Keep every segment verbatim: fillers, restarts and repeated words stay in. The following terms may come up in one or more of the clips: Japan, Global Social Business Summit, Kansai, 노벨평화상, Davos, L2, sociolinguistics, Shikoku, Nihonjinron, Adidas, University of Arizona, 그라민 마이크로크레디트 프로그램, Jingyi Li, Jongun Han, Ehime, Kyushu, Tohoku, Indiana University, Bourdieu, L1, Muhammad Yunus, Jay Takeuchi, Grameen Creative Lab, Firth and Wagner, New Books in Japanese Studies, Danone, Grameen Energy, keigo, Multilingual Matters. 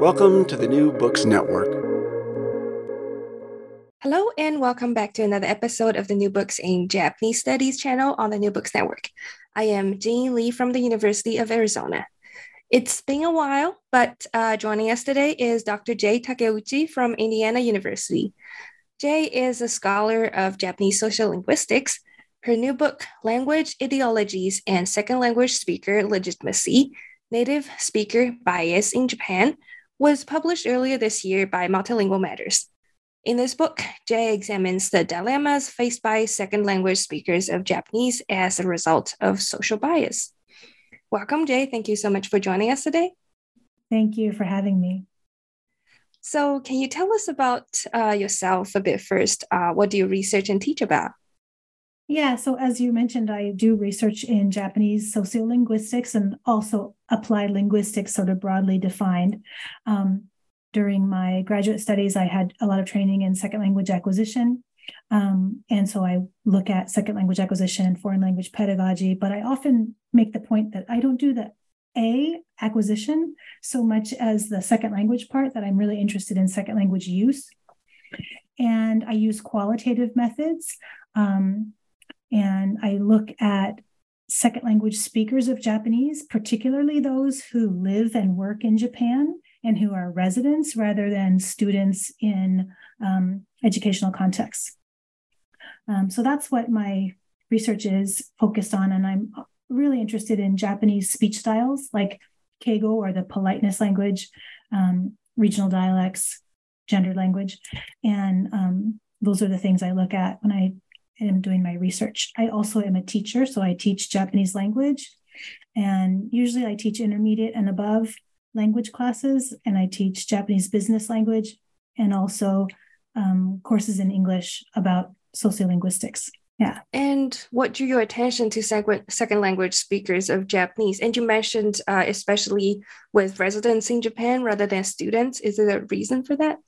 Welcome to the New Books Network. Hello and welcome back to another episode of the New Books in Japanese Studies channel on the New Books Network. I am Jingyi Li from the University of Arizona. It's been a while, but uh, joining us today is Doctor Jay Takeuchi from Indiana University. Jay is a scholar of Japanese sociolinguistics. Her new book, Language, Ideologies, and Second Language Speaker Legitimacy, Native Speaker Bias in Japan, was published earlier this year by Multilingual Matters. In this book, Jay examines the dilemmas faced by second language speakers of Japanese as a result of social bias. Welcome, Jay. Thank you so much for joining us today. Thank you for having me. So can you tell us about uh, yourself a bit first? Uh, what do you research and teach about? Yeah, so as you mentioned, I do research in Japanese sociolinguistics and also applied linguistics, sort of broadly defined. Um, during my graduate studies, I had a lot of training in second language acquisition. Um, and so I look at second language acquisition and foreign language pedagogy, but I often make the point that I don't do the A, acquisition, so much as the second language part, that I'm really interested in second language use. And I use qualitative methods. Um, And I look at second language speakers of Japanese, particularly those who live and work in Japan and who are residents rather than students in um, educational contexts. Um, so that's what my research is focused on. And I'm really interested in Japanese speech styles like keigo, or the politeness language, um, regional dialects, gendered language. And um, those are the things I look at when I I'm doing my research. I also am a teacher, so I teach Japanese language. And usually I teach intermediate and above language classes, and I teach Japanese business language and also um, courses in English about sociolinguistics. Yeah. And what drew your attention to second language speakers of Japanese? And you mentioned uh, especially with residents in Japan rather than students. Is there a reason for that?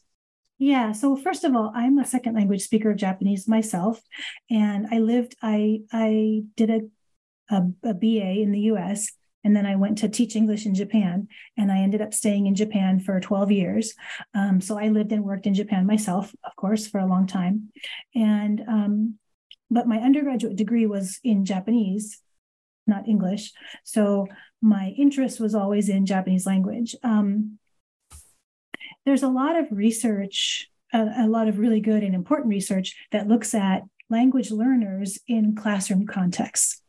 Yeah. So first of all, I'm a second language speaker of Japanese myself, and I lived, I I did a, a, a B A in the U S, and then I went to teach English in Japan, and I ended up staying in Japan for twelve years. Um, so I lived and worked in Japan myself, of course, for a long time. And, um, but my undergraduate degree was in Japanese, not English. So my interest was always in Japanese language. Um, There's a lot of research, a, a lot of really good and important research that looks at language learners in classroom contexts.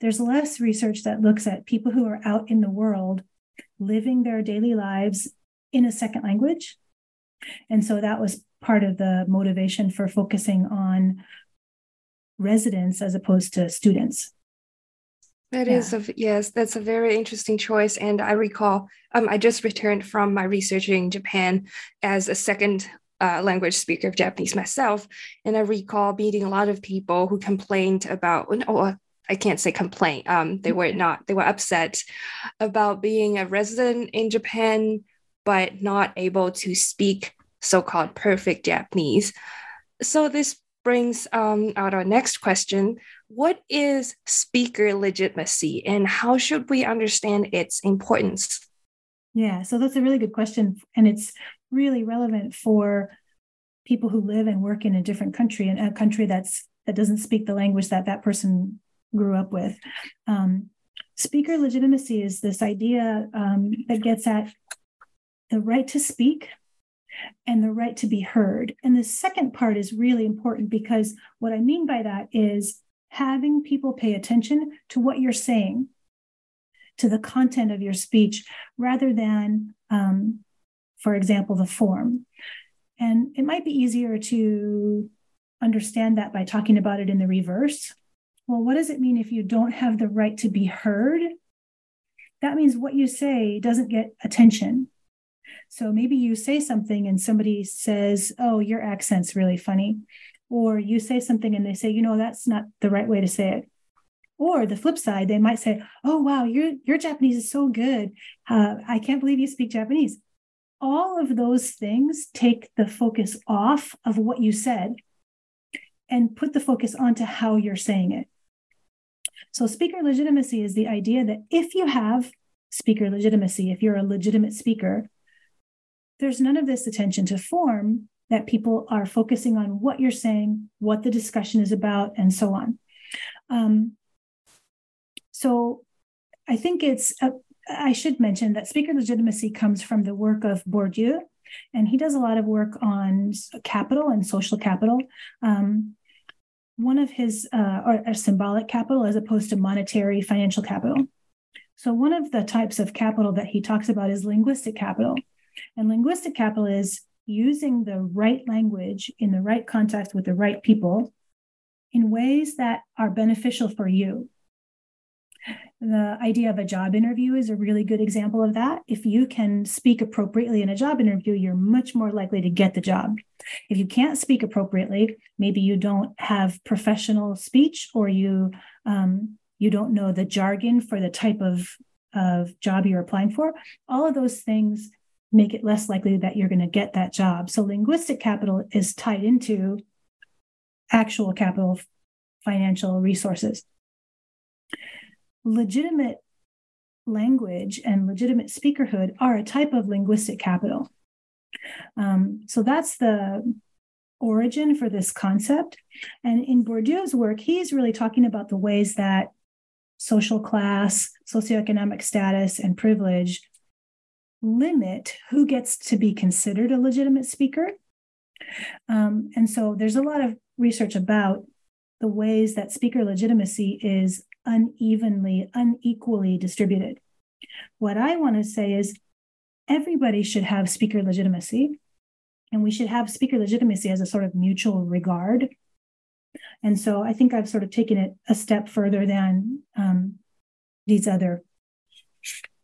There's less research that looks at people who are out in the world living their daily lives in a second language. And so that was part of the motivation for focusing on residents as opposed to students. That yeah. is, a, yes, that's a very interesting choice. And I recall, um, I just returned from my research in Japan as a second uh, language speaker of Japanese myself. And I recall meeting a lot of people who complained about, oh, I can't say complain. Um, they were not, they were upset about being a resident in Japan, but not able to speak so-called perfect Japanese. So this brings um, out our next question. What is speaker legitimacy and how should we understand its importance? Yeah, so that's a really good question. And it's really relevant for people who live and work in a different country and a country that's that doesn't speak the language that that person grew up with. Um, speaker legitimacy is this idea um, that gets at the right to speak and the right to be heard. And the second part is really important because what I mean by that is having people pay attention to what you're saying, to the content of your speech, rather than, um, for example, the form. And it might be easier to understand that by talking about it in the reverse. Well, what does it mean if you don't have the right to be heard? That means what you say doesn't get attention. So maybe you say something and somebody says, oh, your accent's really funny. Or you say something and they say, you know, that's not the right way to say it. Or the flip side, they might say, oh, wow, your, your Japanese is so good. Uh, I can't believe you speak Japanese. All of those things take the focus off of what you said and put the focus onto how you're saying it. So speaker legitimacy is the idea that if you have speaker legitimacy, if you're a legitimate speaker, there's none of this attention to form, that people are focusing on what you're saying, what the discussion is about, and so on. Um, so I think it's, a, I should mention that speaker legitimacy comes from the work of Bourdieu, and he does a lot of work on capital and social capital. Um, one of his, uh, or, or symbolic capital as opposed to monetary financial capital. So one of the types of capital that he talks about is linguistic capital. And linguistic capital is using the right language in the right context with the right people in ways that are beneficial for you. The idea of a job interview is a really good example of that. If you can speak appropriately in a job interview, you're much more likely to get the job. If you can't speak appropriately, maybe you don't have professional speech or you um, you don't know the jargon for the type of, of job you're applying for. All of those things make it less likely that you're going to get that job. So linguistic capital is tied into actual capital, financial resources. Legitimate language and legitimate speakerhood are a type of linguistic capital. Um, so that's the origin for this concept. And in Bourdieu's work, he's really talking about the ways that social class, socioeconomic status, and privilege limit who gets to be considered a legitimate speaker. Um, and so there's a lot of research about the ways that speaker legitimacy is unevenly, unequally distributed. What I want to say is everybody should have speaker legitimacy, and we should have speaker legitimacy as a sort of mutual regard. And so I think I've sort of taken it a step further than um, these other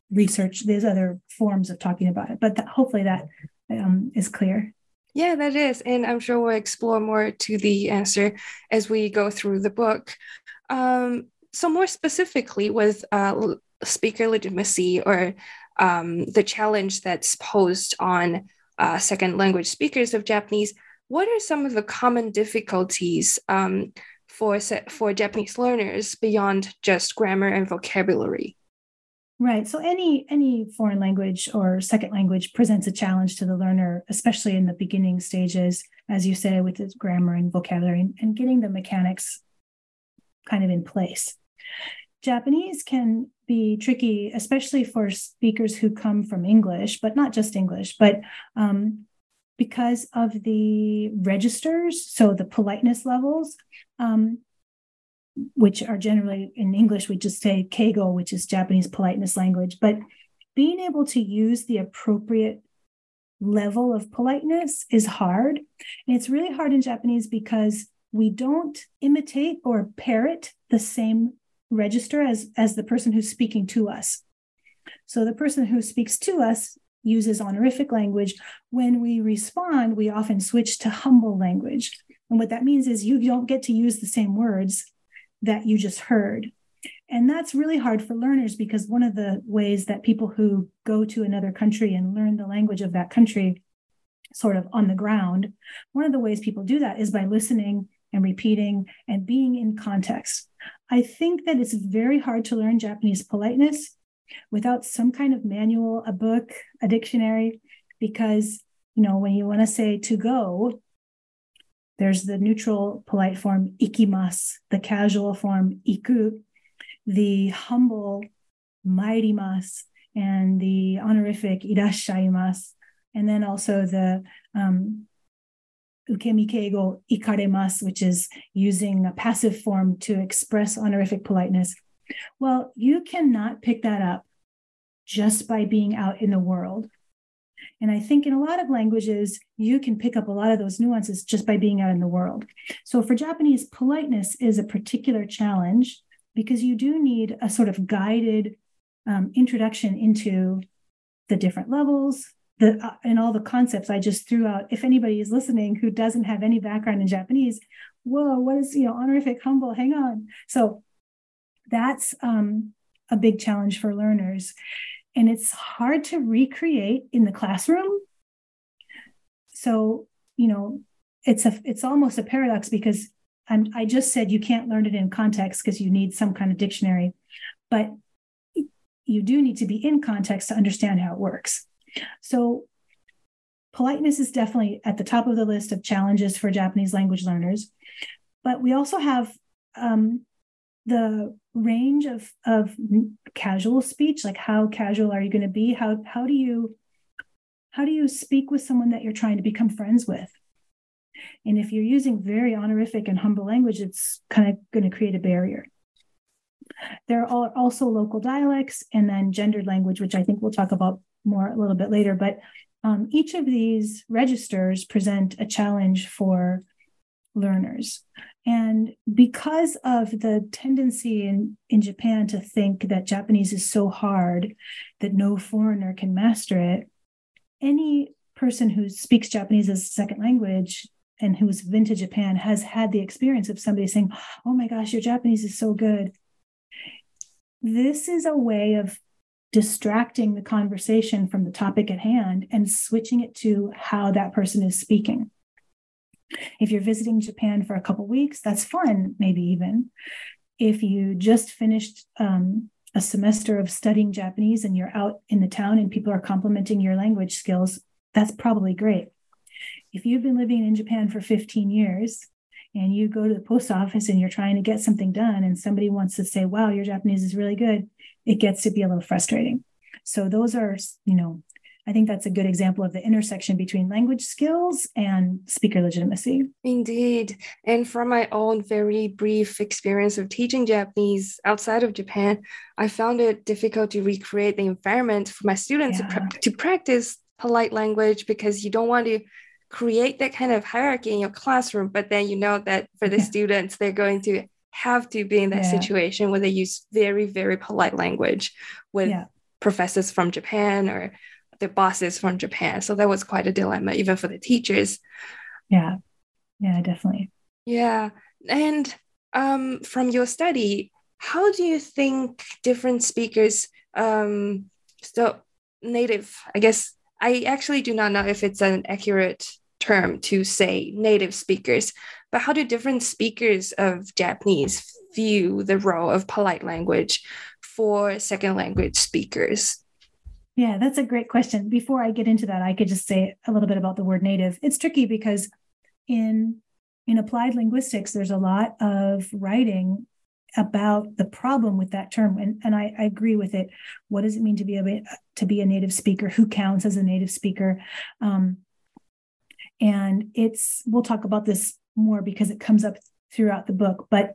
research, there's other forms of talking about it, but that, hopefully that um, is clear. Yeah, that is. And I'm sure we'll explore more to the answer as we go through the book. Um, so more specifically with uh, speaker legitimacy or um, the challenge that's posed on uh, second language speakers of Japanese, what are some of the common difficulties um, for, for Japanese learners beyond just grammar and vocabulary? Right. So any any foreign language or second language presents a challenge to the learner, especially in the beginning stages, as you say, with its grammar and vocabulary and, and getting the mechanics kind of in place. Japanese can be tricky, especially for speakers who come from English, but not just English, but um, because of the registers, so the politeness levels, um, which are generally in English, we just say keigo, which is Japanese politeness language. But being able to use the appropriate level of politeness is hard. And it's really hard in Japanese because we don't imitate or parrot the same register as, as the person who's speaking to us. So the person who speaks to us uses honorific language. When we respond, we often switch to humble language. And what that means is you don't get to use the same words that you just heard. And that's really hard for learners, because one of the ways that people who go to another country and learn the language of that country sort of on the ground, one of the ways people do that is by listening and repeating and being in context. I think that it's very hard to learn Japanese politeness without some kind of manual, a book, a dictionary, because, you know, when you want to say to go, there's the neutral polite form ikimasu, the casual form iku, the humble mairimasu, and the honorific irashaimasu, and then also the um, ukemi keigo ikaremasu, which is using a passive form to express honorific politeness. Well, you cannot pick that up just by being out in the world. And I think in a lot of languages, you can pick up a lot of those nuances just by being out in the world. So for Japanese, politeness is a particular challenge, because you do need a sort of guided um, introduction into the different levels the, uh, and all the concepts I just threw out. If anybody is listening who doesn't have any background in Japanese, whoa, what is, you know, honorific, humble, hang on. So that's um, a big challenge for learners. And it's hard to recreate in the classroom. So, you know, it's a it's almost a paradox, because I'm, I just said you can't learn it in context because you need some kind of dictionary, but you do need to be in context to understand how it works. So politeness is definitely at the top of the list of challenges for Japanese language learners, but we also have um, the range of, of casual speech, like how casual are you going to be? How, how do you, how do you speak with someone that you're trying to become friends with? And if you're using very honorific and humble language, it's kind of going to create a barrier. There are also local dialects and then gendered language, which I think we'll talk about more a little bit later. But um, each of these registers present a challenge for learners. And because of the tendency in, in Japan to think that Japanese is so hard that no foreigner can master it, any person who speaks Japanese as a second language and who's been to Japan has had the experience of somebody saying, oh my gosh, your Japanese is so good. This is a way of distracting the conversation from the topic at hand and switching it to how that person is speaking. If you're visiting Japan for a couple weeks, that's fun, maybe even. If you just finished um, a semester of studying Japanese and you're out in the town and people are complimenting your language skills, that's probably great. If you've been living in Japan for fifteen years and you go to the post office and you're trying to get something done and somebody wants to say, wow, your Japanese is really good, it gets to be a little frustrating. So those are, you know, I think that's a good example of the intersection between language skills and speaker legitimacy. Indeed. And from my own very brief experience of teaching Japanese outside of Japan, I found it difficult to recreate the environment for my students yeah. to, pra- to practice polite language, because you don't want to create that kind of hierarchy in your classroom. But then you know that for the yeah. students, they're going to have to be in that yeah. situation where they use very, very polite language with yeah. professors from Japan or their bosses from Japan. So that was quite a dilemma, even for the teachers. Yeah, yeah, definitely. Yeah. And um, from your study, how do you think different speakers, um, so native, I guess, I actually do not know if it's an accurate term to say native speakers, but how do different speakers of Japanese view the role of polite language for second language speakers? Yeah, that's a great question. Before I get into that, I could just say a little bit about the word native. It's tricky because in, in applied linguistics, there's a lot of writing about the problem with that term. And, and I, I agree with it. What does it mean to be a, to be a native speaker? Who counts as a native speaker? Um, and it's, we'll talk about this more because it comes up throughout the book, but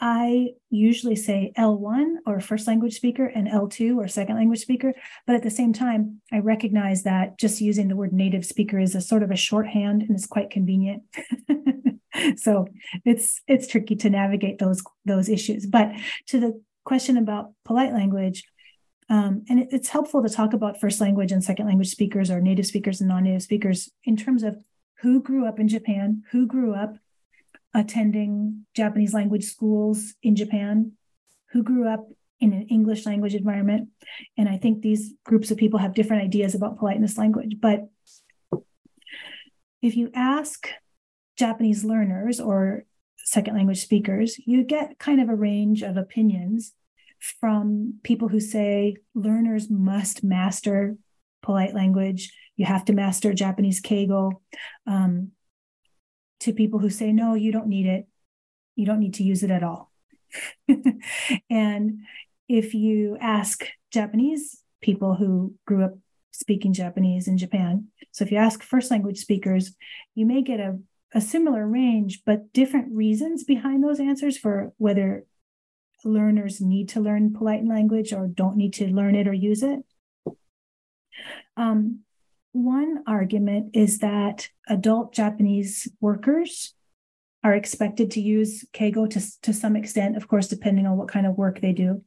I usually say L one or first language speaker and L two or second language speaker. But at the same time, I recognize that just using the word native speaker is a sort of a shorthand and it's quite convenient. So it's it's tricky to navigate those those issues. But to the question about polite language, um, and it, it's helpful to talk about first language and second language speakers or native speakers and non-native speakers in terms of who grew up in Japan, who grew up attending Japanese language schools in Japan who grew up in an English language environment. And I think these groups of people have different ideas about politeness language. But if you ask Japanese learners or second language speakers, you get kind of a range of opinions from people who say learners must master polite language. You have to master Japanese keigo, um, to people who say, no, you don't need it. You don't need to use it at all. And if you ask Japanese people who grew up speaking Japanese in Japan, so if you ask first language speakers, you may get a, a similar range, but different reasons behind those answers for whether learners need to learn polite language or don't need to learn it or use it. Um, one argument is that adult Japanese workers are expected to use keigo to, to some extent, of course, depending on what kind of work they do.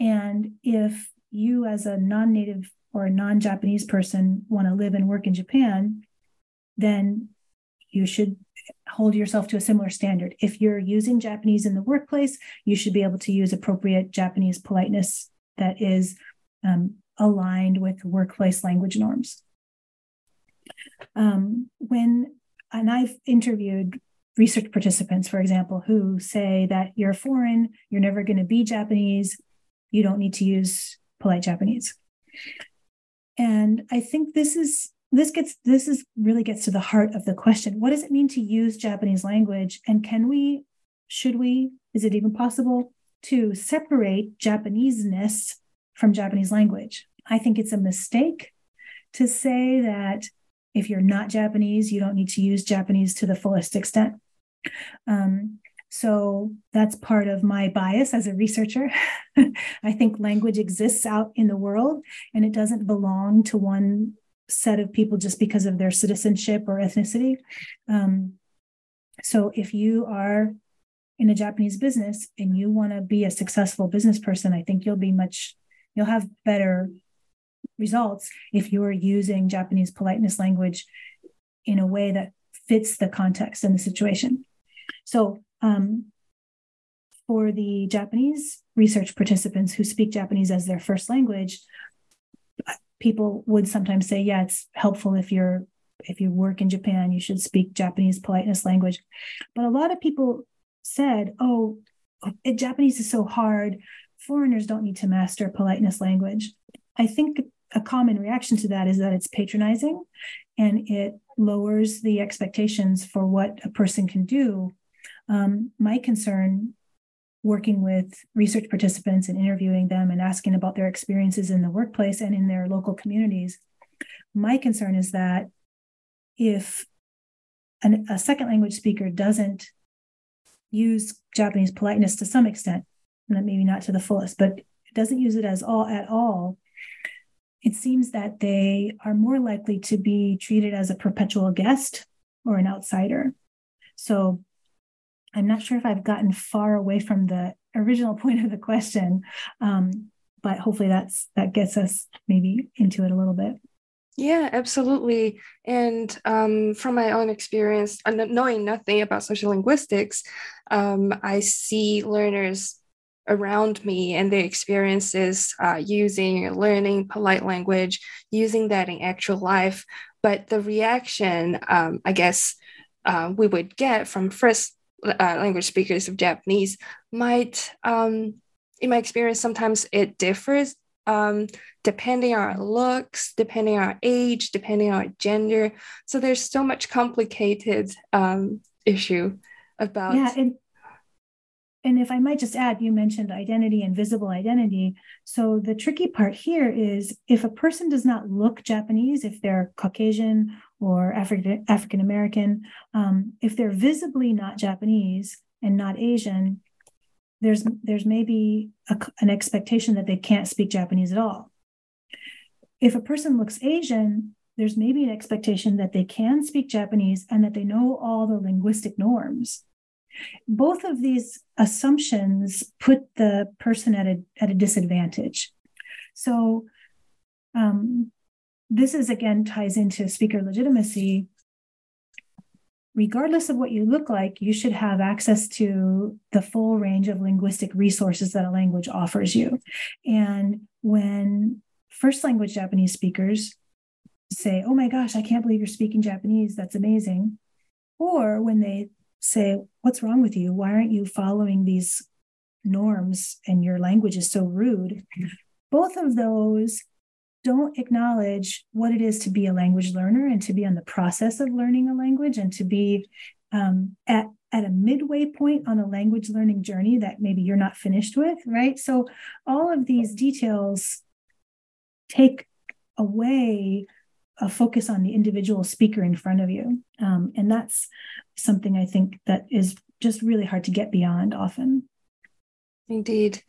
And if you as a non-native or a non-Japanese person want to live and work in Japan, then you should hold yourself to a similar standard. If you're using Japanese in the workplace, you should be able to use appropriate Japanese politeness that is um, aligned with workplace language norms. Um, when, and I've interviewed research participants, for example, who say that you're foreign, you're never going to be Japanese, you don't need to use polite Japanese. And I think this is This gets this is really gets to the heart of the question. What does it mean to use Japanese language? And can we, should we, is it even possible to separate Japanese-ness from Japanese language? I think it's a mistake to say that if you're not Japanese, you don't need to use Japanese to the fullest extent. Um, so that's part of my bias as a researcher. I think language exists out in the world and it doesn't belong to one set of people just because of their citizenship or ethnicity. Um, so if you are in a Japanese business and you want to be a successful business person, I think you'll be much, you'll have better results if you are using Japanese politeness language in a way that fits the context and the situation. So um, for the Japanese research participants who speak Japanese as their first language, people would sometimes say, yeah, it's helpful if you're, if you work in Japan, you should speak Japanese politeness language. But a lot of people said, oh, Japanese is so hard. Foreigners don't need to master politeness language. I think a common reaction to that is that it's patronizing and it lowers the expectations for what a person can do. Um, my concern working with research participants and interviewing them and asking about their experiences in the workplace and in their local communities, my concern is that if an, a second language speaker doesn't use Japanese politeness to some extent, maybe not to the fullest, but doesn't use it as all at all, it seems that they are more likely to be treated as a perpetual guest or an outsider. So I'm not sure if I've gotten far away from the original point of the question, um, but hopefully that's that gets us maybe into it a little bit. Yeah, absolutely. And um, from my own experience, knowing nothing about sociolinguistics, um, I see learners around me and their experiences uh, using or learning polite language, using that in actual life. But the reaction, um, I guess, uh, we would get from first Uh, language speakers of Japanese might, um, in my experience, sometimes it differs um, depending on our looks, depending on our age, depending on our gender. So there's so much complicated um, issue about. Yeah, and, and if I might just add, you mentioned identity and visible identity. So the tricky part here is if a person does not look Japanese, if they're Caucasian or Afri- African-American, um, if they're visibly not Japanese and not Asian, there's there's maybe a, an expectation that they can't speak Japanese at all. If a person looks Asian, there's maybe an expectation that they can speak Japanese and that they know all the linguistic norms. Both of these assumptions put the person at a, at a disadvantage. So, um, This is, again, ties into speaker legitimacy. regardless of what you look like, you should have access to the full range of linguistic resources that a language offers you. And when first language Japanese speakers say, oh my gosh, I can't believe you're speaking Japanese, that's amazing. Or when they say, what's wrong with you? Why aren't you following these norms and your language is so rude? Both of those don't acknowledge what it is to be a language learner and to be on the process of learning a language and to be um, at, at a midway point on a language learning journey that maybe you're not finished with, right? So all of these details take away a focus on the individual speaker in front of you. Um, and that's something I think that is just really hard to get beyond often. Indeed.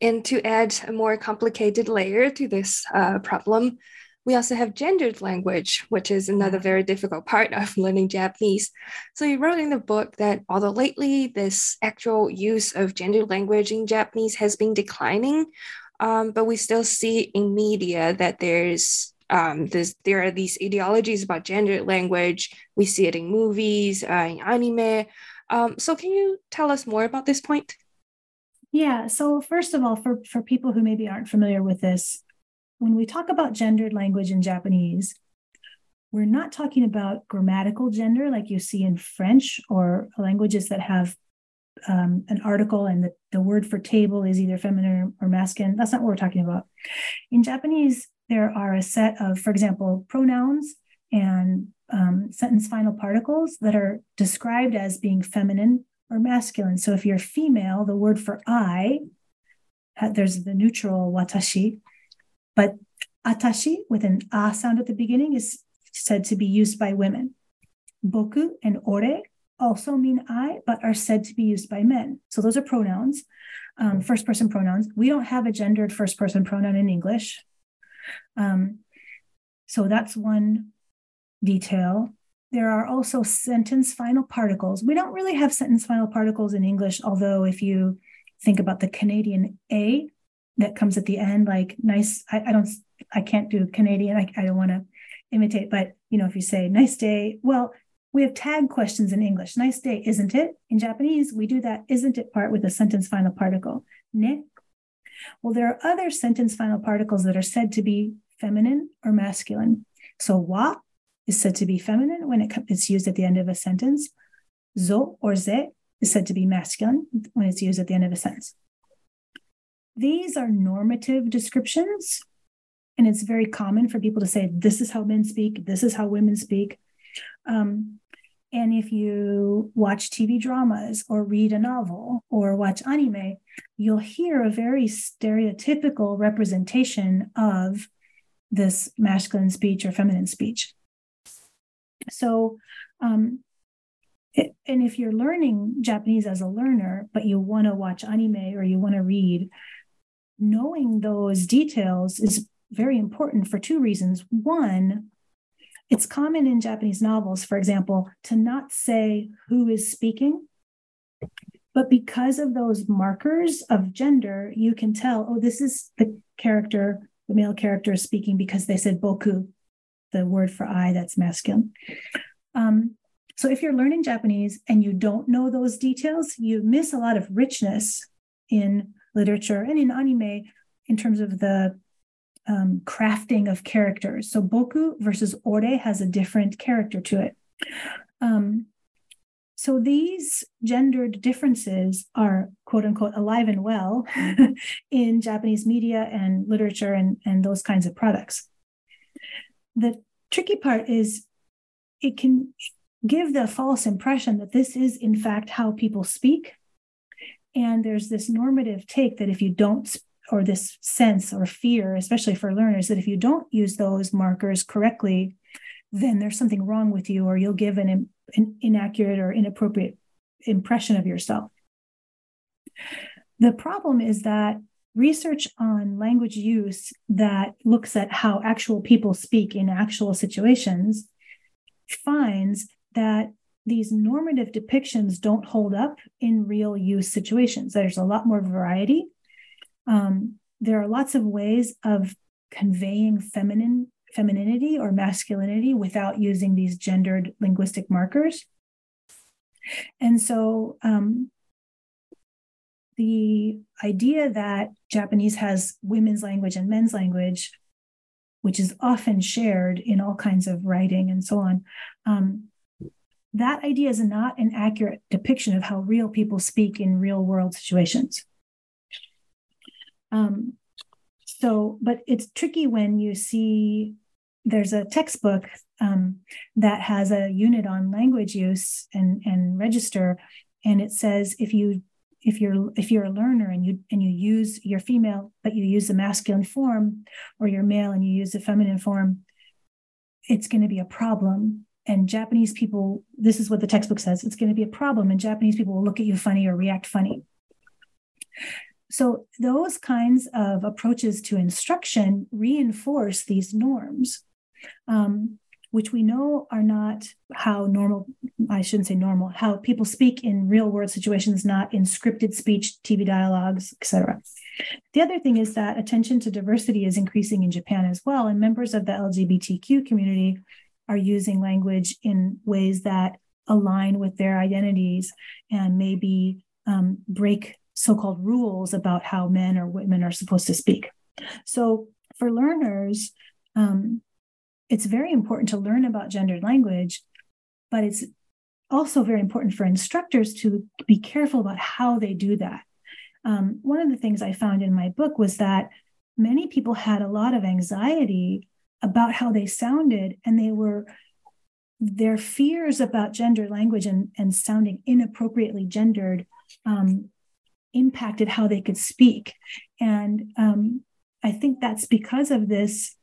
And to add a more complicated layer to this uh, problem, we also have gendered language, which is another very difficult part of learning Japanese. So you wrote in the book that although lately this actual use of gendered language in Japanese has been declining, um, but we still see in media that there's Um, this, there are these ideologies about gendered language. We see it in movies, uh, in anime. Um, so can you tell us more about this point? Yeah. So first of all, for, for people who maybe aren't familiar with this, when we talk about gendered language in Japanese, we're not talking about grammatical gender like you see in French or languages that have um, an article and the, the word for table is either feminine or masculine. That's not what we're talking about. In Japanese, there are a set of, for example, pronouns and um, sentence final particles that are described as being feminine or masculine. So if you're female, the word for I, there's the neutral watashi, but atashi with an ah sound at the beginning is said to be used by women. Boku and ore also mean I, but are said to be used by men. So those are pronouns, um, first person pronouns. We don't have a gendered first person pronoun in English. Um, so that's one detail. There are also sentence final particles. We don't really have sentence final particles in English, although if you think about the Canadian A that comes at the end, like nice, I, I don't, I can't do Canadian. I, I don't want to imitate, but you know, if you say nice day, well, we have tag questions in English. Nice day, isn't it? In Japanese, we do that isn't it part with a sentence final particle. Ne. Well, there are other sentence final particles that are said to be feminine or masculine. So wa is said to be feminine when it co- it's used at the end of a sentence. Zo or ze is said to be masculine when it's used at the end of a sentence. These are normative descriptions, and it's very common for people to say, this is how men speak, this is how women speak. Um, and if you watch T V dramas or read a novel or watch anime, you'll hear a very stereotypical representation of this masculine speech or feminine speech. So, um, it, and if you're learning Japanese as a learner, but you want to watch anime or you want to read, knowing those details is very important for two reasons. One, it's common in Japanese novels, for example, to not say who is speaking. But because of those markers of gender, you can tell, oh, this is the character, the male character is speaking because they said boku, the word for I, that's masculine. Um, so if you're learning Japanese and you don't know those details, you miss a lot of richness in literature and in anime in terms of the um, crafting of characters. So boku versus ore has a different character to it. Um, So these gendered differences are, quote unquote, alive and well in Japanese media and literature and, and those kinds of products. The tricky part is it can give the false impression that this is, in fact, how people speak. And there's this normative take that if you don't, or this sense or fear, especially for learners, that if you don't use those markers correctly, then there's something wrong with you, or you'll give an an inaccurate or inappropriate impression of yourself. The problem is that research on language use that looks at how actual people speak in actual situations finds that these normative depictions don't hold up in real use situations. There's a lot more variety. Um, there are lots of ways of conveying feminine femininity or masculinity without using these gendered linguistic markers. And so um, the idea that Japanese has women's language and men's language, which is often shared in all kinds of writing and so on, um, that idea is not an accurate depiction of how real people speak in real world situations. Um, so, but it's tricky when you see there's a textbook um, that has a unit on language use and, and register, and it says if you if you're if you're a learner and you and you use your female but you use the masculine form, or you're male and you use the feminine form, it's going to be a problem. And Japanese people, this is what the textbook says, it's going to be a problem, and Japanese people will look at you funny or react funny. So those kinds of approaches to instruction reinforce these norms, um, which we know are not how normal, I shouldn't say normal, how people speak in real world situations, not in scripted speech, T V dialogues, et cetera. The other thing is that attention to diversity is increasing in Japan as well, and members of the L G B T Q community are using language in ways that align with their identities and maybe um, break so-called rules about how men or women are supposed to speak. So for learners, um, it's very important to learn about gendered language, but it's also very important for instructors to be careful about how they do that. Um, one of the things I found in my book was that many people had a lot of anxiety about how they sounded, and they were, their fears about gender language and, and sounding inappropriately gendered um, impacted how they could speak. And um, I think that's because of this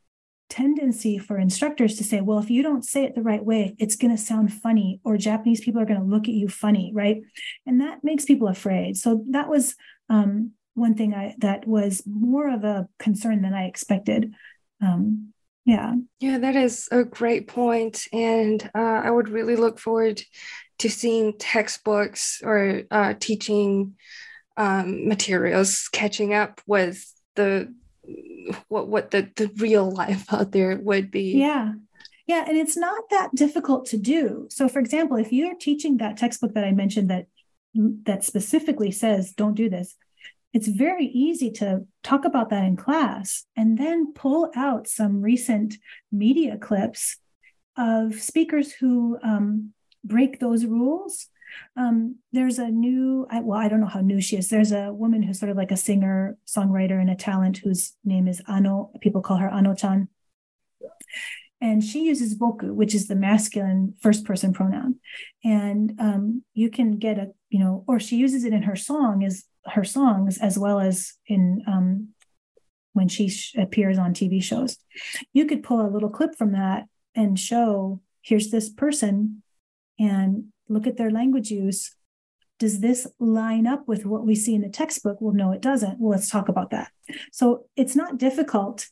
tendency for instructors to say, well, if you don't say it the right way, it's going to sound funny, or Japanese people are going to look at you funny, right? And that makes people afraid. So that was um, one thing I, that was more of a concern than I expected. Um, Yeah. Yeah, that is a great point. And uh, I would really look forward to seeing textbooks or uh, teaching um, materials catching up with the what what the, the real life out there would be. Yeah. Yeah. And it's not that difficult to do. So, for example, if you're teaching that textbook that I mentioned that that specifically says, don't do this, it's very easy to talk about that in class and then pull out some recent media clips of speakers who um, break those rules. Um, there's a new, I, well, I don't know how new she is. There's a woman who's sort of like a singer, songwriter, and a talent whose name is Ano. People call her Ano-chan. And she uses boku, which is the masculine first person pronoun. And um, you can get a, you know, or she uses it in her song as her songs, as well as in um, when she sh- appears on T V shows. You could pull a little clip from that and show, here's this person and look at their language use. Does this line up with what we see in the textbook? Well, no, it doesn't. Well, let's talk about that. So it's not difficult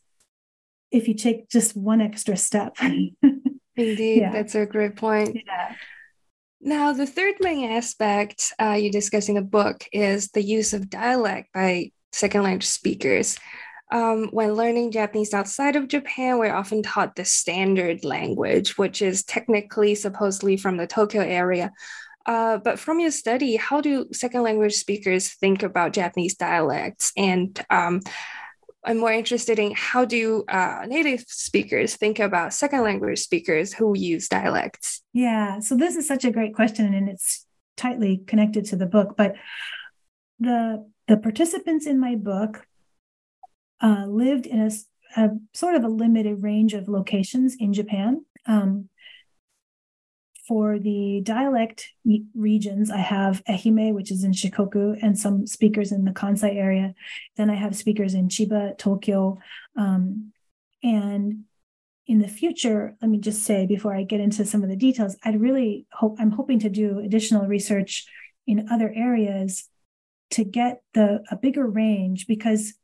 if you take just one extra step. Indeed, yeah. That's a great point. Yeah. Now, the third main aspect uh, you discuss in the book is the use of dialect by second language speakers. Um, when learning Japanese outside of Japan, we're often taught the standard language, which is technically supposedly from the Tokyo area. Uh, but from your study, how do second language speakers think about Japanese dialects? And um, I'm more interested in how do uh, native speakers think about second language speakers who use dialects? Yeah, so this is such a great question, and it's tightly connected to the book. But the the participants in my book uh, lived in a, a sort of a limited range of locations in Japan. Um, for the dialect regions, I have Ehime, which is in Shikoku, and some speakers in the Kansai area. Then I have speakers in Chiba, Tokyo. Um, and in the future, let me just say, before I get into some of the details, I'd really hope, I'm hoping to do additional research in other areas to get the a bigger range, because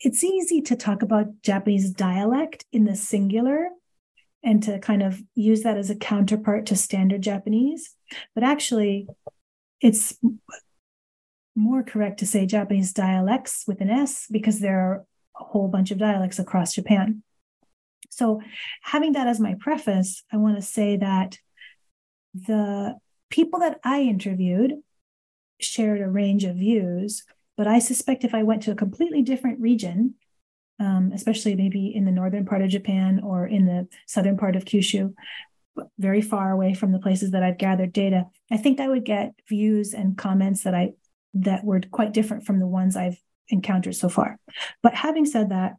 it's easy to talk about Japanese dialect in the singular and to kind of use that as a counterpart to standard Japanese. But actually, it's more correct to say Japanese dialects with an S, because there are a whole bunch of dialects across Japan. So having that as my preface, I want to say that the people that I interviewed shared a range of views, but I suspect if I went to a completely different region, um, especially maybe in the northern part of Japan or in the southern part of Kyushu, very far away from the places that I've gathered data, I think I would get views and comments that I that were quite different from the ones I've encountered so far. But having said that,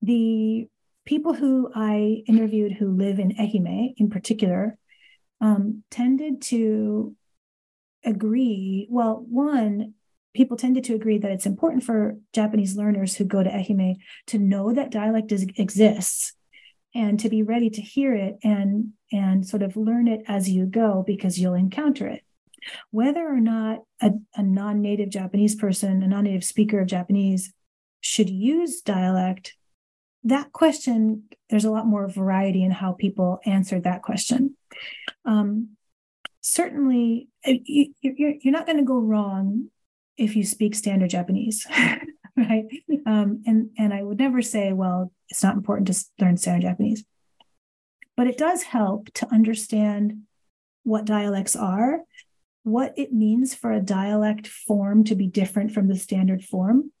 the people who I interviewed who live in Ehime in particular um, tended to agree, well, one, people tended to agree that it's important for Japanese learners who go to Ehime to know that dialect is, exists and to be ready to hear it and, and sort of learn it as you go, because you'll encounter it. Whether or not a, a non-native Japanese person, a non-native speaker of Japanese should use dialect, that question, there's a lot more variety in how people answered that question. Um, certainly, you, you're, you're not going to go wrong if you speak standard Japanese, right? Um, and, and I would never say, well, it's not important to learn standard Japanese. But it does help to understand what dialects are, what it means for a dialect form to be different from the standard form.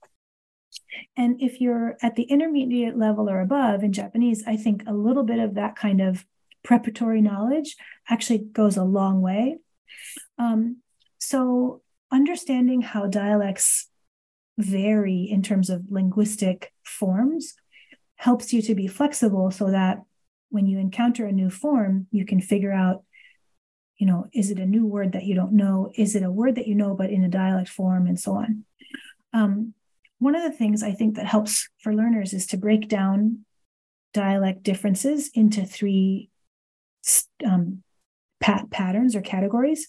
And if you're at the intermediate level or above in Japanese, I think a little bit of that kind of preparatory knowledge actually goes a long way. Um, so understanding how dialects vary in terms of linguistic forms helps you to be flexible so that when you encounter a new form, you can figure out, you know, is it a new word that you don't know? Is it a word that you know, but in a dialect form, and so on? Um, One of the things I think that helps for learners is to break down dialect differences into three um, pat- patterns or categories.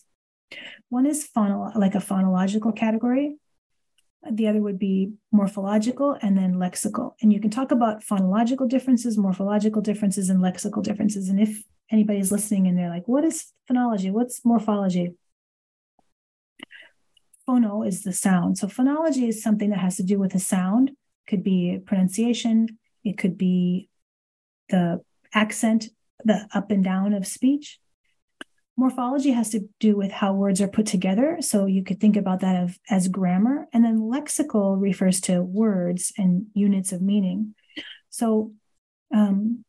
One is phono- like a phonological category. The other would be morphological, and then lexical. And you can talk about phonological differences, morphological differences, and lexical differences. And if anybody's listening and they're like, what is phonology? What's morphology? Phono is the sound. So phonology is something that has to do with a sound. It could be pronunciation. It could be the accent, the up and down of speech. Morphology has to do with how words are put together. So you could think about that of, as grammar. And then lexical refers to words and units of meaning. So um,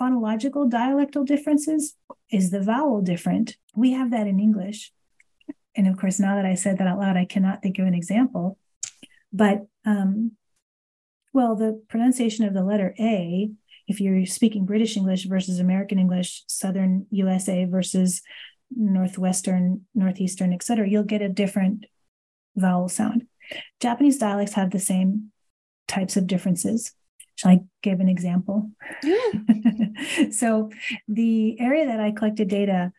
phonological dialectal differences is the vowel different. We have that in English. And of course, now that I said that out loud, I cannot think of an example. But, um, well, the pronunciation of the letter A, if you're speaking British English versus American English, Southern U S A versus Northwestern, Northeastern, et cetera, you'll get a different vowel sound. Japanese dialects have the same types of differences. Shall I give an example? Yeah. So the area that I collected data,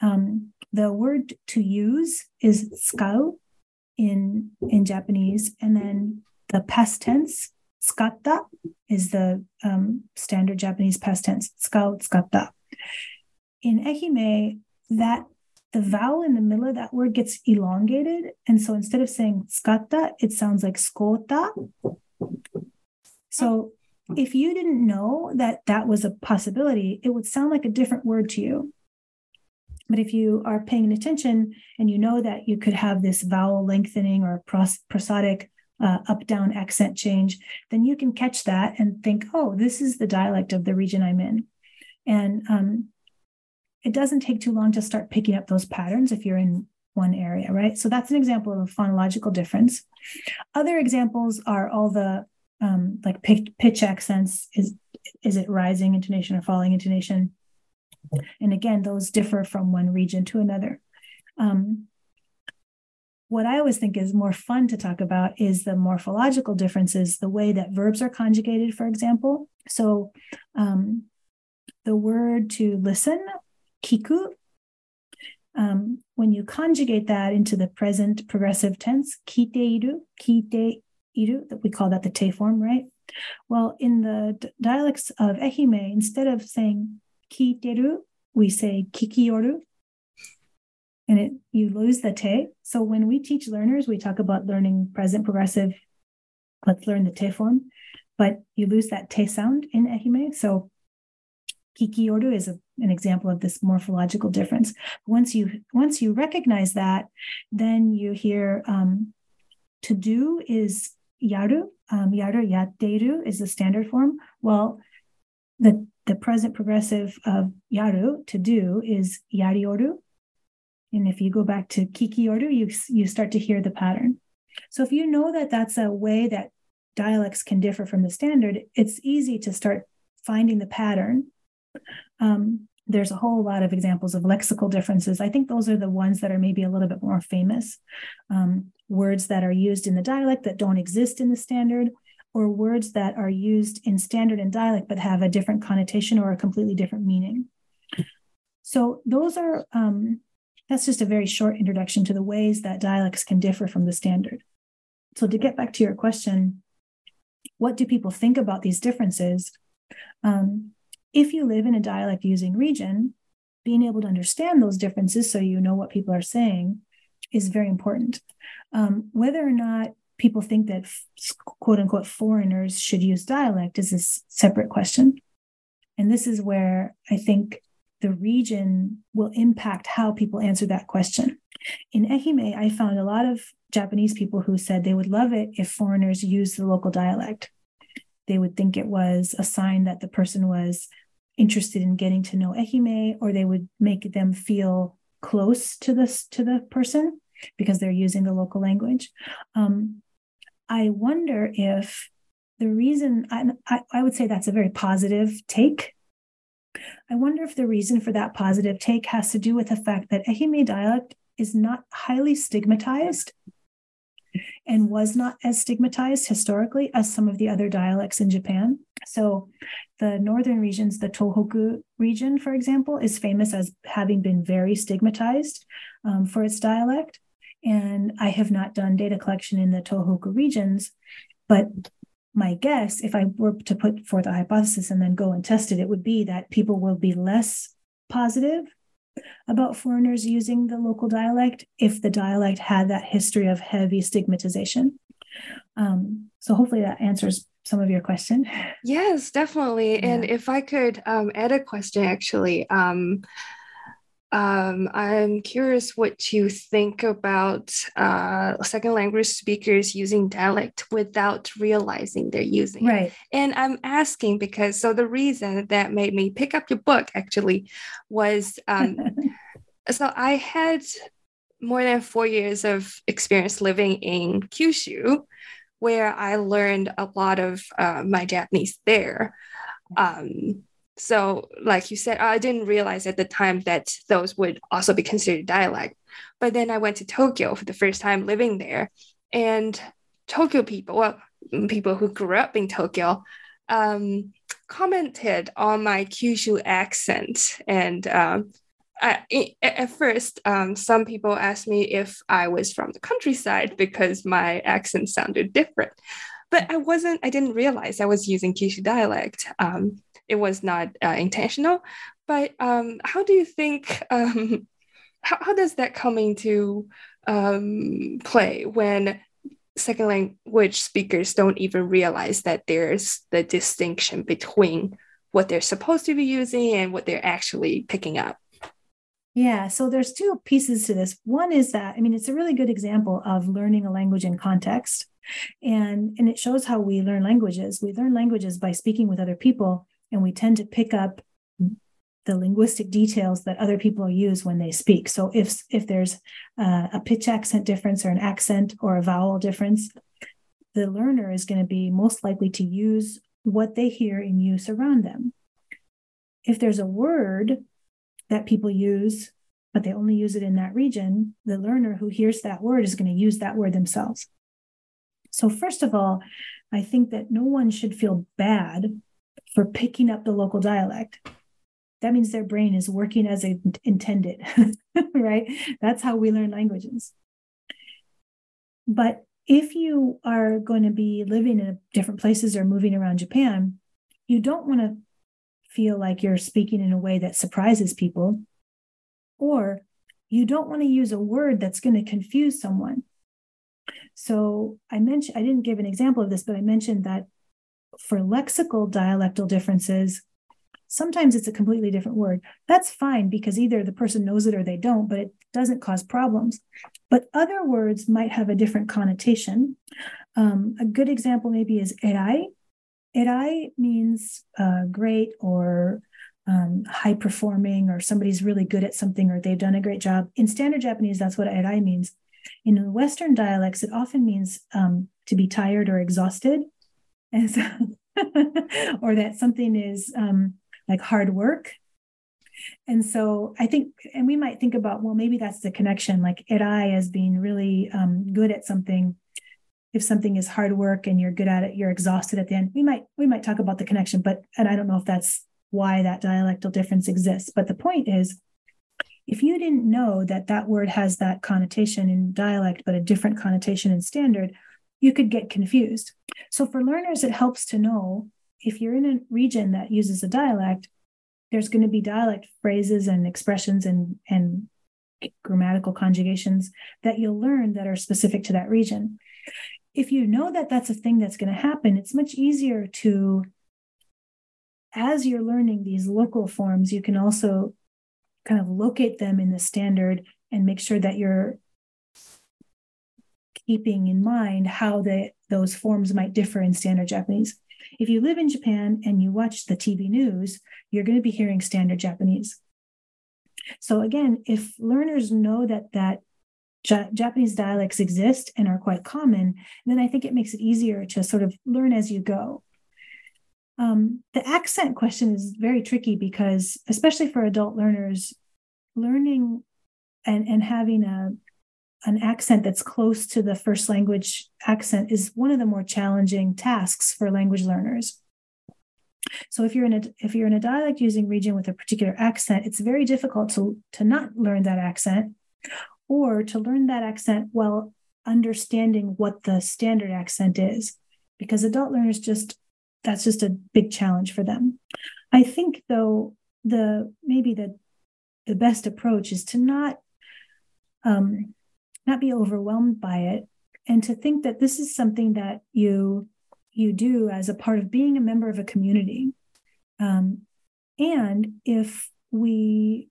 um, the word to use is tsukau in, in Japanese. And then the past tense, tsukatta, is the um, standard Japanese past tense, tsukau, tsukatta. In Ehime, that the vowel in the middle of that word gets elongated. And so instead of saying tsukatta, it sounds like skota. So if you didn't know that that was a possibility, it would sound like a different word to you. But if you are paying attention and you know that you could have this vowel lengthening or pros- prosodic uh, up-down accent change, then you can catch that and think, oh, this is the dialect of the region I'm in. And um, it doesn't take too long to start picking up those patterns if you're in one area, right? So that's an example of a phonological difference. Other examples are all the um, like pitch, pitch accents. Is, is it rising intonation or falling intonation? And again, those differ from one region to another. Um, what I always think is more fun to talk about is the morphological differences, the way that verbs are conjugated, for example. So um, the word to listen, kiku, um, when you conjugate that into the present progressive tense, kiteiru, kiteiru, that we call that the te form, right? Well, in the d- dialects of Ehime, instead of saying kiteru, we say kikiyoru, and it, you lose the te. So when we teach learners, we talk about learning present progressive, let's learn the te form, but you lose that te sound in Ehime. So Kiki-yoru is a, an example of this morphological difference. Once you once you recognize that, then you hear um, to do is yaru, um, yaru, yatteru is the standard form. Well, the the present progressive of yaru, to do, is yarioru. And if you go back to kiki-yoru, you, you start to hear the pattern. So if you know that that's a way that dialects can differ from the standard, it's easy to start finding the pattern. Um, there's a whole lot of examples of lexical differences. I think those are the ones that are maybe a little bit more famous. Um, words that are used in the dialect that don't exist in the standard, or words that are used in standard and dialect but have a different connotation or a completely different meaning. So those are, um, that's just a very short introduction to the ways that dialects can differ from the standard. So to get back to your question, what do people think about these differences? Um, If you live in a dialect using region, being able to understand those differences so you know what people are saying is very important. Um, whether or not people think that quote unquote foreigners should use dialect is a separate question. And this is where I think the region will impact how people answer that question. In Ehime, I found a lot of Japanese people who said they would love it if foreigners used the local dialect. They would think it was a sign that the person was interested in getting to know Ehime, or they would make them feel close to this to the person because they're using the local language. Um, I wonder if the reason, I, I, I would say that's a very positive take. I wonder if the reason for that positive take has to do with the fact that Ehime dialect is not highly stigmatized and was not as stigmatized historically as some of the other dialects in Japan. So the northern regions, the Tohoku region, for example, is famous as having been very stigmatized um, for its dialect. And I have not done data collection in the Tohoku regions, but my guess, if I were to put forth a hypothesis and then go and test it, it would be that people will be less positive about foreigners using the local dialect if the dialect had that history of heavy stigmatization. Um, so hopefully that answers some of your question. Yes, definitely. Yeah. And if I could um, add a question, actually, um, um, I'm curious what you think about uh, second language speakers using dialect without realizing they're using it. Right. And I'm asking because, so the reason that made me pick up your book actually was, um, so I had more than four years of experience living in Kyushu, where I learned a lot of uh, my Japanese there. Um, So like you said, I didn't realize at the time that those would also be considered dialect. But then I went to Tokyo for the first time living there. And Tokyo people, well, people who grew up in Tokyo, um, commented on my Kyushu accent. And um, I, at first, um, some people asked me if I was from the countryside because my accent sounded different. But I wasn't, I didn't realize I was using Kyushu dialect. Um, It was not uh, intentional, but um, how do you think, um, how, how does that come into um, play when second language speakers don't even realize that there's the distinction between what they're supposed to be using and what they're actually picking up? Yeah, so there's two pieces to this. One is that, I mean, it's a really good example of learning a language in context, and, and it shows how we learn languages. We learn languages by speaking with other people, and we tend to pick up the linguistic details that other people use when they speak. So if, if there's a, a pitch accent difference or an accent or a vowel difference, the learner is going to be most likely to use what they hear in use around them. If there's a word that people use, but they only use it in that region, the learner who hears that word is going to use that word themselves. So first of all, I think that no one should feel bad for picking up the local dialect. That means their brain is working as intended, right? That's how we learn languages. But if you are going to be living in different places or moving around Japan, you don't want to feel like you're speaking in a way that surprises people, or you don't want to use a word that's going to confuse someone. So I mentioned, I didn't give an example of this, but I mentioned that for lexical dialectal differences, Sometimes it's a completely different word. That's fine because either the person knows it or they don't, but it doesn't cause problems. But other words might have a different connotation. Um, a good example maybe is erai. Erai means uh, great or um, high performing, or somebody's really good at something or they've done a great job. In standard Japanese, that's what erai means. In the Western dialects, it often means um, to be tired or exhausted. And so or that something is um, like hard work. And so I think, and we might think about, well, maybe that's the connection, like erai as being really um, good at something. If something is hard work and you're good at it, you're exhausted at the end. We might, we might talk about the connection, but, and I don't know if that's why that dialectal difference exists. But the point is, if you didn't know that that word has that connotation in dialect, but a different connotation in standard, you could get confused. So for learners, it helps to know if you're in a region that uses a dialect, there's going to be dialect phrases and expressions and, and grammatical conjugations that you'll learn that are specific to that region. If you know that that's a thing that's going to happen, it's much easier to, as you're learning these local forms, you can also kind of locate them in the standard and make sure that you're keeping in mind how the, those forms might differ in standard Japanese. If you live in Japan and you watch the T V news, you're going to be hearing standard Japanese. So again, if learners know that that ja- Japanese dialects exist and are quite common, then I think it makes it easier to sort of learn as you go. Um, the accent question is very tricky because, especially for adult learners, learning and, and having a an accent that's close to the first language accent is one of the more challenging tasks for language learners. So if you're in a, if you're in a dialect using region with a particular accent, it's very difficult to, to not learn that accent or to learn that accent while understanding what the standard accent is, because adult learners just, that's just a big challenge for them. I think though, the, maybe the, the best approach is to not, um, not be overwhelmed by it, and to think that this is something that you you do as a part of being a member of a community. Um, and if we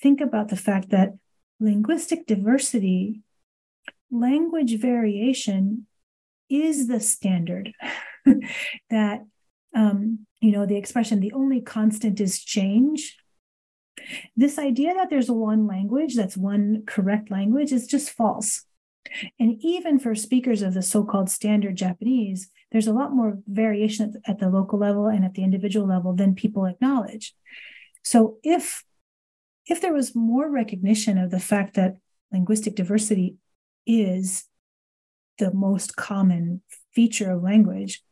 think about the fact that linguistic diversity, language variation is the standard, that, um, you know, the expression, the only constant is change. This idea that there's one language, that's one correct language, is just false. And even for speakers of the so-called standard Japanese, there's a lot more variation at the, at the local level and at the individual level than people acknowledge. So if, if there was more recognition of the fact that linguistic diversity is the most common feature of language,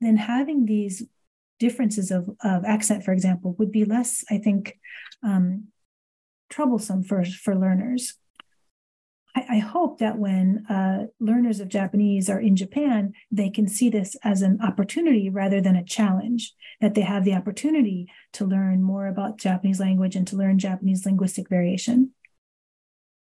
then having these differences of, of accent, for example, would be less, I think, um, troublesome for, for learners. I, I hope that when uh, learners of Japanese are in Japan, they can see this as an opportunity rather than a challenge, that they have the opportunity to learn more about Japanese language and to learn Japanese linguistic variation.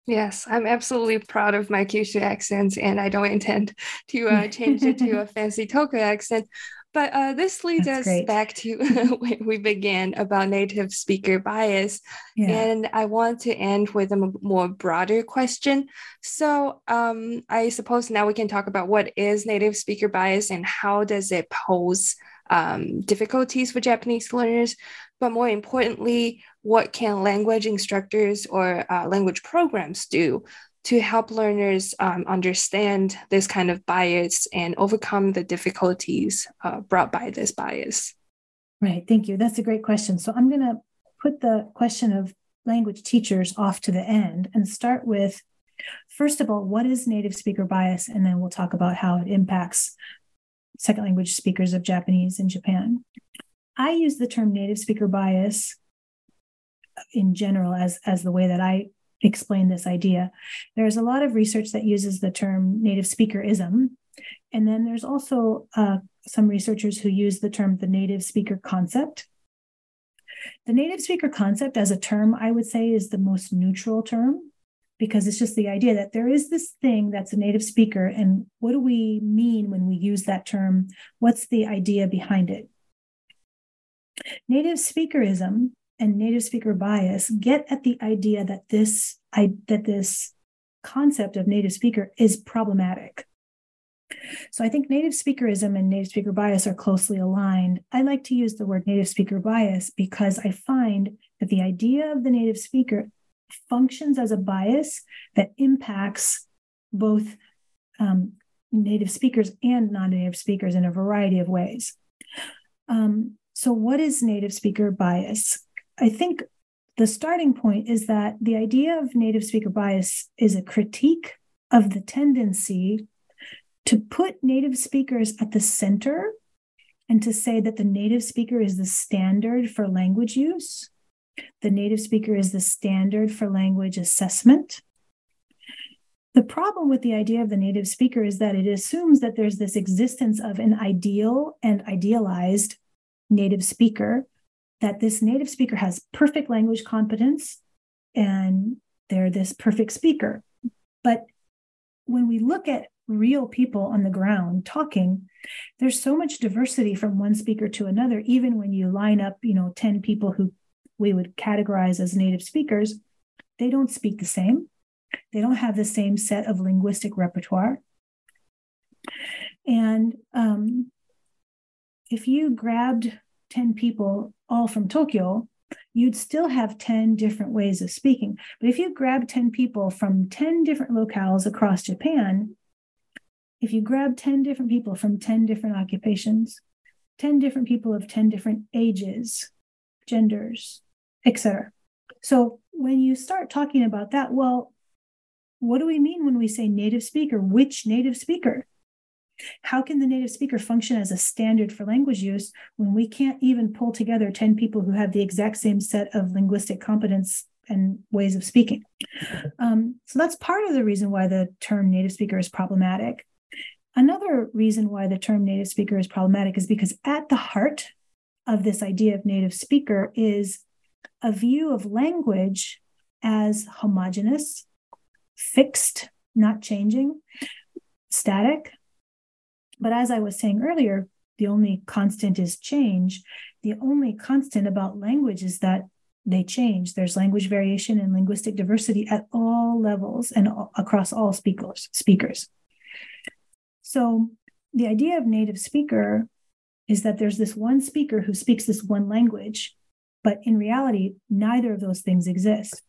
Yes, I'm absolutely proud of my Kyushu accents, and I don't intend to uh, change it to a fancy Tokyo accent. But uh, this leads That's us great. back to when we began about native speaker bias. Yeah. And I want to end with a m- more broader question. So um, I suppose now we can talk about what is native speaker bias and how does it pose um, difficulties for Japanese learners? But more importantly, what can language instructors or uh, language programs do to help learners um, understand this kind of bias and overcome the difficulties uh, brought by this bias? Right, thank you. That's a great question. So I'm gonna put the question of language teachers off to the end and start with, first of all, what is native speaker bias? And then we'll talk about how it impacts second language speakers of Japanese in Japan. I use the term native speaker bias in general as, as the way that I explain this idea. There's a lot of research that uses the term native speakerism. And then there's also uh, some researchers who use the term the native speaker concept. The native speaker concept as a term, I would say, is the most neutral term, because it's just the idea that there is this thing that's a native speaker. And what do we mean when we use that term? What's the idea behind it? Native speakerism and native speaker bias get at the idea that this I, that this concept of native speaker is problematic. So I think native speakerism and native speaker bias are closely aligned. I like to use the word native speaker bias because I find that the idea of the native speaker functions as a bias that impacts both um, native speakers and non-native speakers in a variety of ways. Um, so what is native speaker bias? I think the starting point is that the idea of native speaker bias is a critique of the tendency to put native speakers at the center and to say that the native speaker is the standard for language use. The native speaker is the standard for language assessment. The problem with the idea of the native speaker is that it assumes that there's this existence of an ideal and idealized native speaker, that this native speaker has perfect language competence and they're this perfect speaker. But when we look at real people on the ground talking, there's so much diversity from one speaker to another, even when you line up, you know, ten people who we would categorize as native speakers, they don't speak the same. They don't have the same set of linguistic repertoire. And um, if you grabbed ten people all from Tokyo, you'd still have ten different ways of speaking. But if you grab ten people from ten different locales across Japan, if you grab ten different people from ten different occupations, ten different people of ten different ages, genders, et cetera. So when you start talking about that, well, what do we mean when we say native speaker? Which native speaker? How can the native speaker function as a standard for language use when we can't even pull together ten people who have the exact same set of linguistic competence and ways of speaking? Um, so that's part of the reason why the term native speaker is problematic. Another reason why the term native speaker is problematic is because at the heart of this idea of native speaker is a view of language as homogeneous, fixed, not changing, static. But as I was saying earlier, the only constant is change. The only constant about language is that they change. There's language variation and linguistic diversity at all levels and across all speakers. speakers. So the idea of native speaker is that there's this one speaker who speaks this one language, but in reality, neither of those things exist.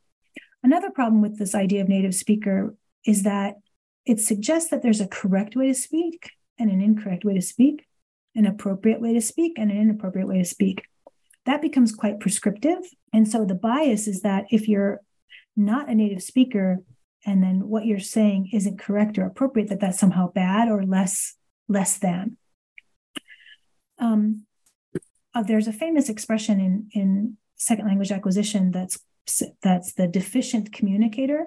Another problem with this idea of native speaker is that it suggests that there's a correct way to speak and an incorrect way to speak, an appropriate way to speak and an inappropriate way to speak. That becomes quite prescriptive. And so the bias is that if you're not a native speaker and then what you're saying isn't correct or appropriate, that that's somehow bad or less, less than. Um, uh, there's a famous expression in, in second language acquisition that's that's the deficient communicator.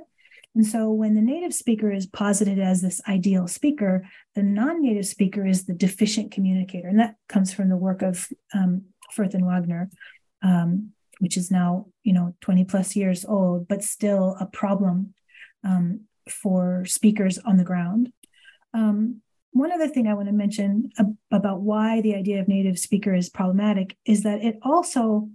And so when the native speaker is posited as this ideal speaker, the non-native speaker is the deficient communicator. And that comes from the work of um, Firth and Wagner, um, which is now, you know, twenty plus years old, but still a problem um, for speakers on the ground. Um, One other thing I want to mention ab- about why the idea of native speaker is problematic is that it also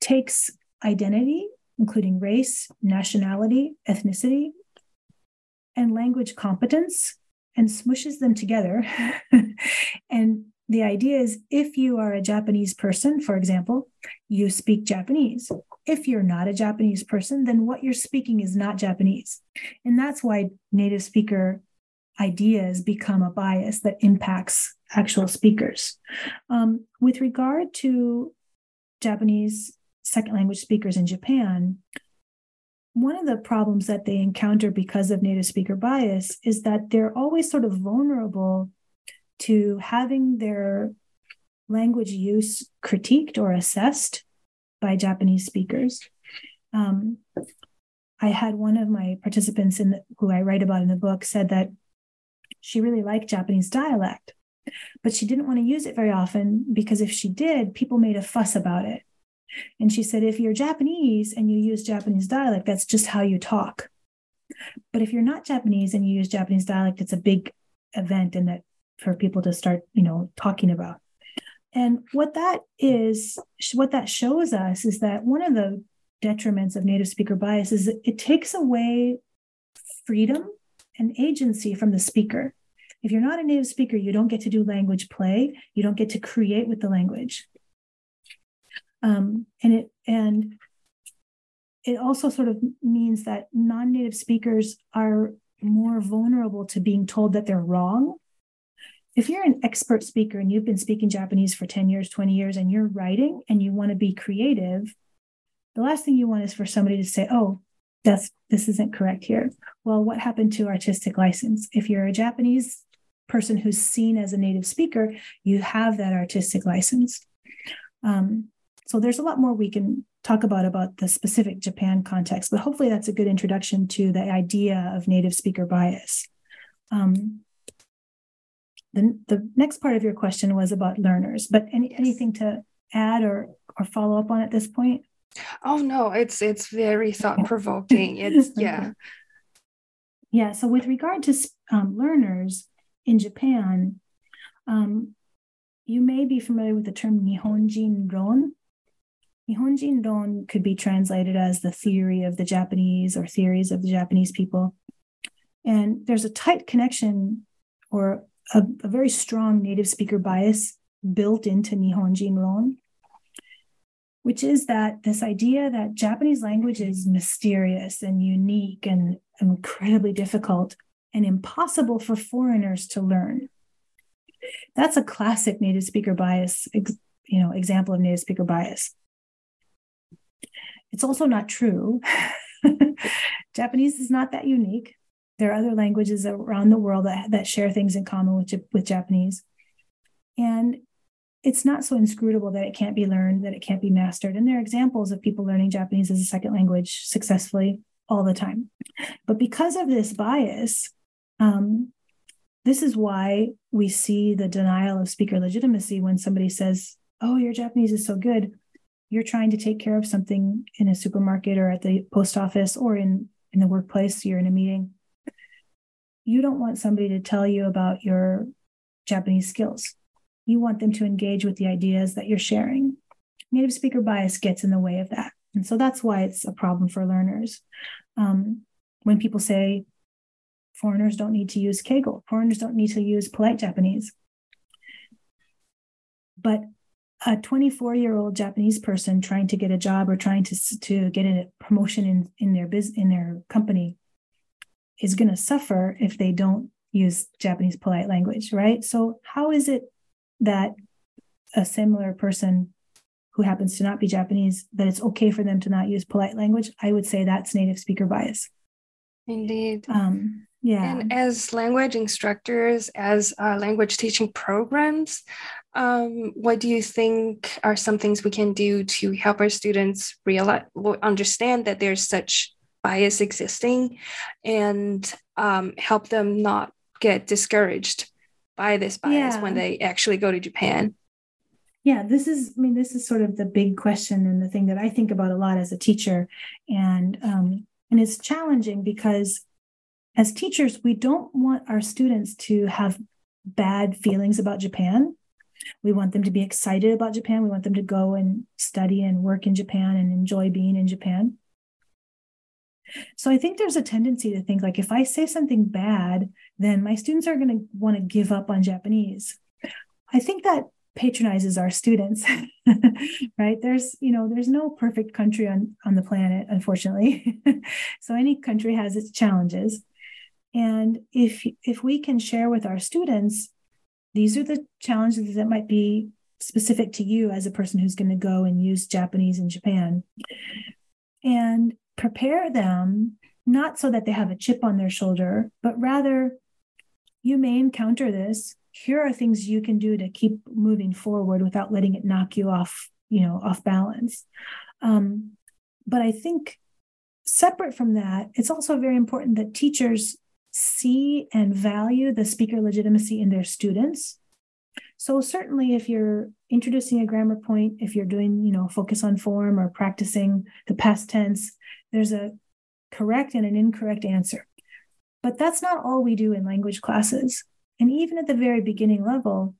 takes identity, including race, nationality, ethnicity, and language competence, and smooshes them together. And the idea is if you are a Japanese person, for example, you speak Japanese. If you're not a Japanese person, then what you're speaking is not Japanese. And that's why native speaker ideas become a bias that impacts actual speakers. Um, with regard to Japanese second language speakers in Japan, one of the problems that they encounter because of native speaker bias is that they're always sort of vulnerable to having their language use critiqued or assessed by Japanese speakers. Um, I had one of my participants in the, who I write about in the book said that she really liked Japanese dialect, but she didn't want to use it very often because if she did, people made a fuss about it. And she said, if you're Japanese and you use Japanese dialect, that's just how you talk. But if you're not Japanese and you use Japanese dialect, it's a big event and that for people to start, you know, talking about. And what that is, what that shows us is that one of the detriments of native speaker bias is it takes away freedom and agency from the speaker. If you're not a native speaker, you don't get to do language play. You don't get to create with the language. Um, and it and it also sort of means that non-native speakers are more vulnerable to being told that they're wrong. If you're an expert speaker and you've been speaking Japanese for ten years, twenty years, and you're writing and you want to be creative, the last thing you want is for somebody to say, oh, that's, this isn't correct here. Well, what happened to artistic license? If you're a Japanese person who's seen as a native speaker, you have that artistic license. Um, so there's a lot more we can talk about about the specific Japan context, but hopefully that's a good introduction to the idea of native speaker bias. Um, the, the next part of your question was about learners, but any, anything to add or, or follow up on at this point? Oh no, it's it's very thought-provoking. It's yeah. Yeah, so with regard to um, learners in Japan, um, you may be familiar with the term Nihonjinron. Nihonjinron could be translated as the theory of the Japanese or theories of the Japanese people. And there's a tight connection or a, a very strong native speaker bias built into Nihonjinron, which is that this idea that Japanese language is mysterious and unique and incredibly difficult and impossible for foreigners to learn. That's a classic native speaker bias, you know, example of native speaker bias. It's also not true. Japanese is not that unique. There are other languages around the world that, that share things in common with, with Japanese. And it's not so inscrutable that it can't be learned, that it can't be mastered. And there are examples of people learning Japanese as a second language successfully all the time. But because of this bias, um, this is why we see the denial of speaker legitimacy when somebody says, oh, your Japanese is so good. You're trying to take care of something in a supermarket or at the post office or in, in the workplace, you're in a meeting. You don't want somebody to tell you about your Japanese skills. You want them to engage with the ideas that you're sharing. Native speaker bias gets in the way of that. And so that's why it's a problem for learners. Um, when people say foreigners don't need to use keigo, foreigners don't need to use polite Japanese. But a twenty-four-year-old Japanese person trying to get a job or trying to, to get a promotion in, in their business, in their company is going to suffer if they don't use Japanese polite language, right? So how is it that a similar person who happens to not be Japanese, that it's okay for them to not use polite language? I would say that's native speaker bias. Indeed. Um, yeah. And as language instructors, as uh, language teaching programs, um, what do you think are some things we can do to help our students realize, understand that there's such bias existing and um, help them not get discouraged by this bias yeah. when they actually go to Japan? Yeah, this is, I mean, this is sort of the big question and the thing that I think about a lot as a teacher. And, um, and it's challenging because as teachers, we don't want our students to have bad feelings about Japan. We want them to be excited about Japan. We want them to go and study and work in Japan and enjoy being in Japan. So I think there's a tendency to think like, if I say something bad, then my students are going to want to give up on Japanese. I think that patronizes our students, right? There's, you know, there's no perfect country on, on the planet, unfortunately. So any country has its challenges. And if, if we can share with our students, these are the challenges that might be specific to you as a person who's going to go and use Japanese in Japan. And prepare them, not so that they have a chip on their shoulder, but rather you may encounter this. Here are things you can do to keep moving forward without letting it knock you off, you know, off balance. Um, but I think separate from that, it's also very important that teachers see and value the speaker legitimacy in their students. So certainly if you're introducing a grammar point, if you're doing, you know, focus on form or practicing the past tense, there's a correct and an incorrect answer. But that's not all we do in language classes. And even at the very beginning level,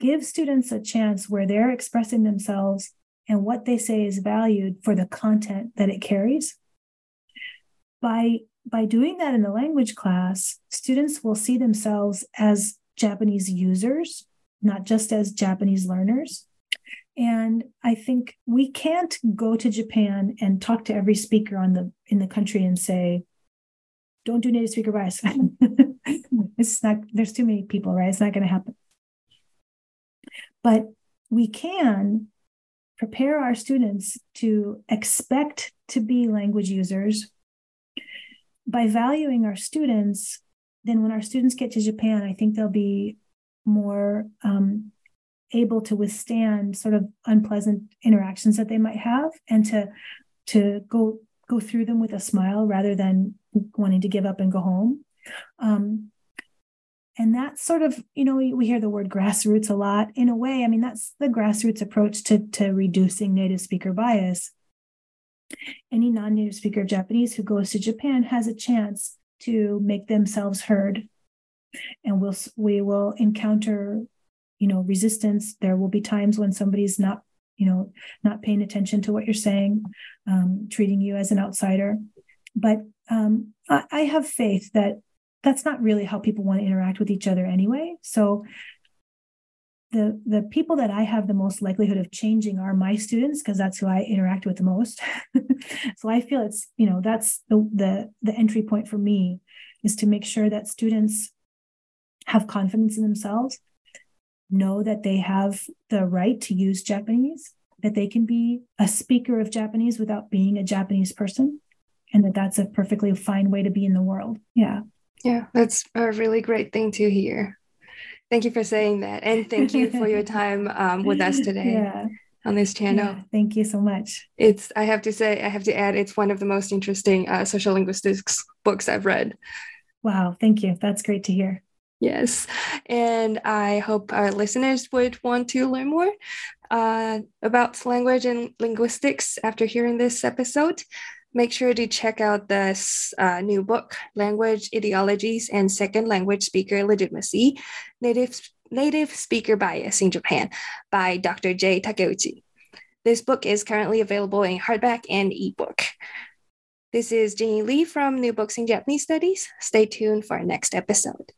give students a chance where they're expressing themselves and what they say is valued for the content that it carries. By, by doing that in a language class, students will see themselves as Japanese users, not just as Japanese learners. And I think we can't go to Japan and talk to every speaker on the in the country and say, don't do native speaker bias. It's not, there's too many people, right? It's not going to happen. But we can prepare our students to expect to be language users by valuing our students. Then when our students get to Japan, I think they'll be more um, able to withstand sort of unpleasant interactions that they might have, and to to go go through them with a smile rather than wanting to give up and go home. Um, and that's sort of, you know, we, we hear the word grassroots a lot. In a way, I mean, that's the grassroots approach to, to reducing native speaker bias. Any non-native speaker of Japanese who goes to Japan has a chance to make themselves heard. And we'll, we will encounter, you know, resistance. There will be times when somebody's not, you know, not paying attention to what you're saying, um, treating you as an outsider. But um, I, I have faith that that's not really how people want to interact with each other anyway. So the the people that I have the most likelihood of changing are my students, because that's who I interact with the most. So I feel it's, you know, that's the, the the entry point for me, is to make sure that students have confidence in themselves, know that they have the right to use Japanese, that they can be a speaker of Japanese without being a Japanese person, and that that's a perfectly fine way to be in the world. Yeah. Yeah, that's a really great thing to hear. Thank you for saying that. And thank you for your time um, with us today yeah. on this channel. Yeah, thank you so much. It's, I have to say, I have to add, it's one of the most interesting uh, social linguistics books I've read. Wow. Thank you. That's great to hear. Yes. And I hope our listeners would want to learn more uh, about language and linguistics after hearing this episode. Make sure to check out this uh, new book, Language Ideologies and Second Language Speaker Legitimacy, Native, Native Speaker Bias in Japan, by Doctor Jay Takeuchi. This book is currently available in hardback and ebook. This is Jingyi Li from New Books in Japanese Studies. Stay tuned for our next episode.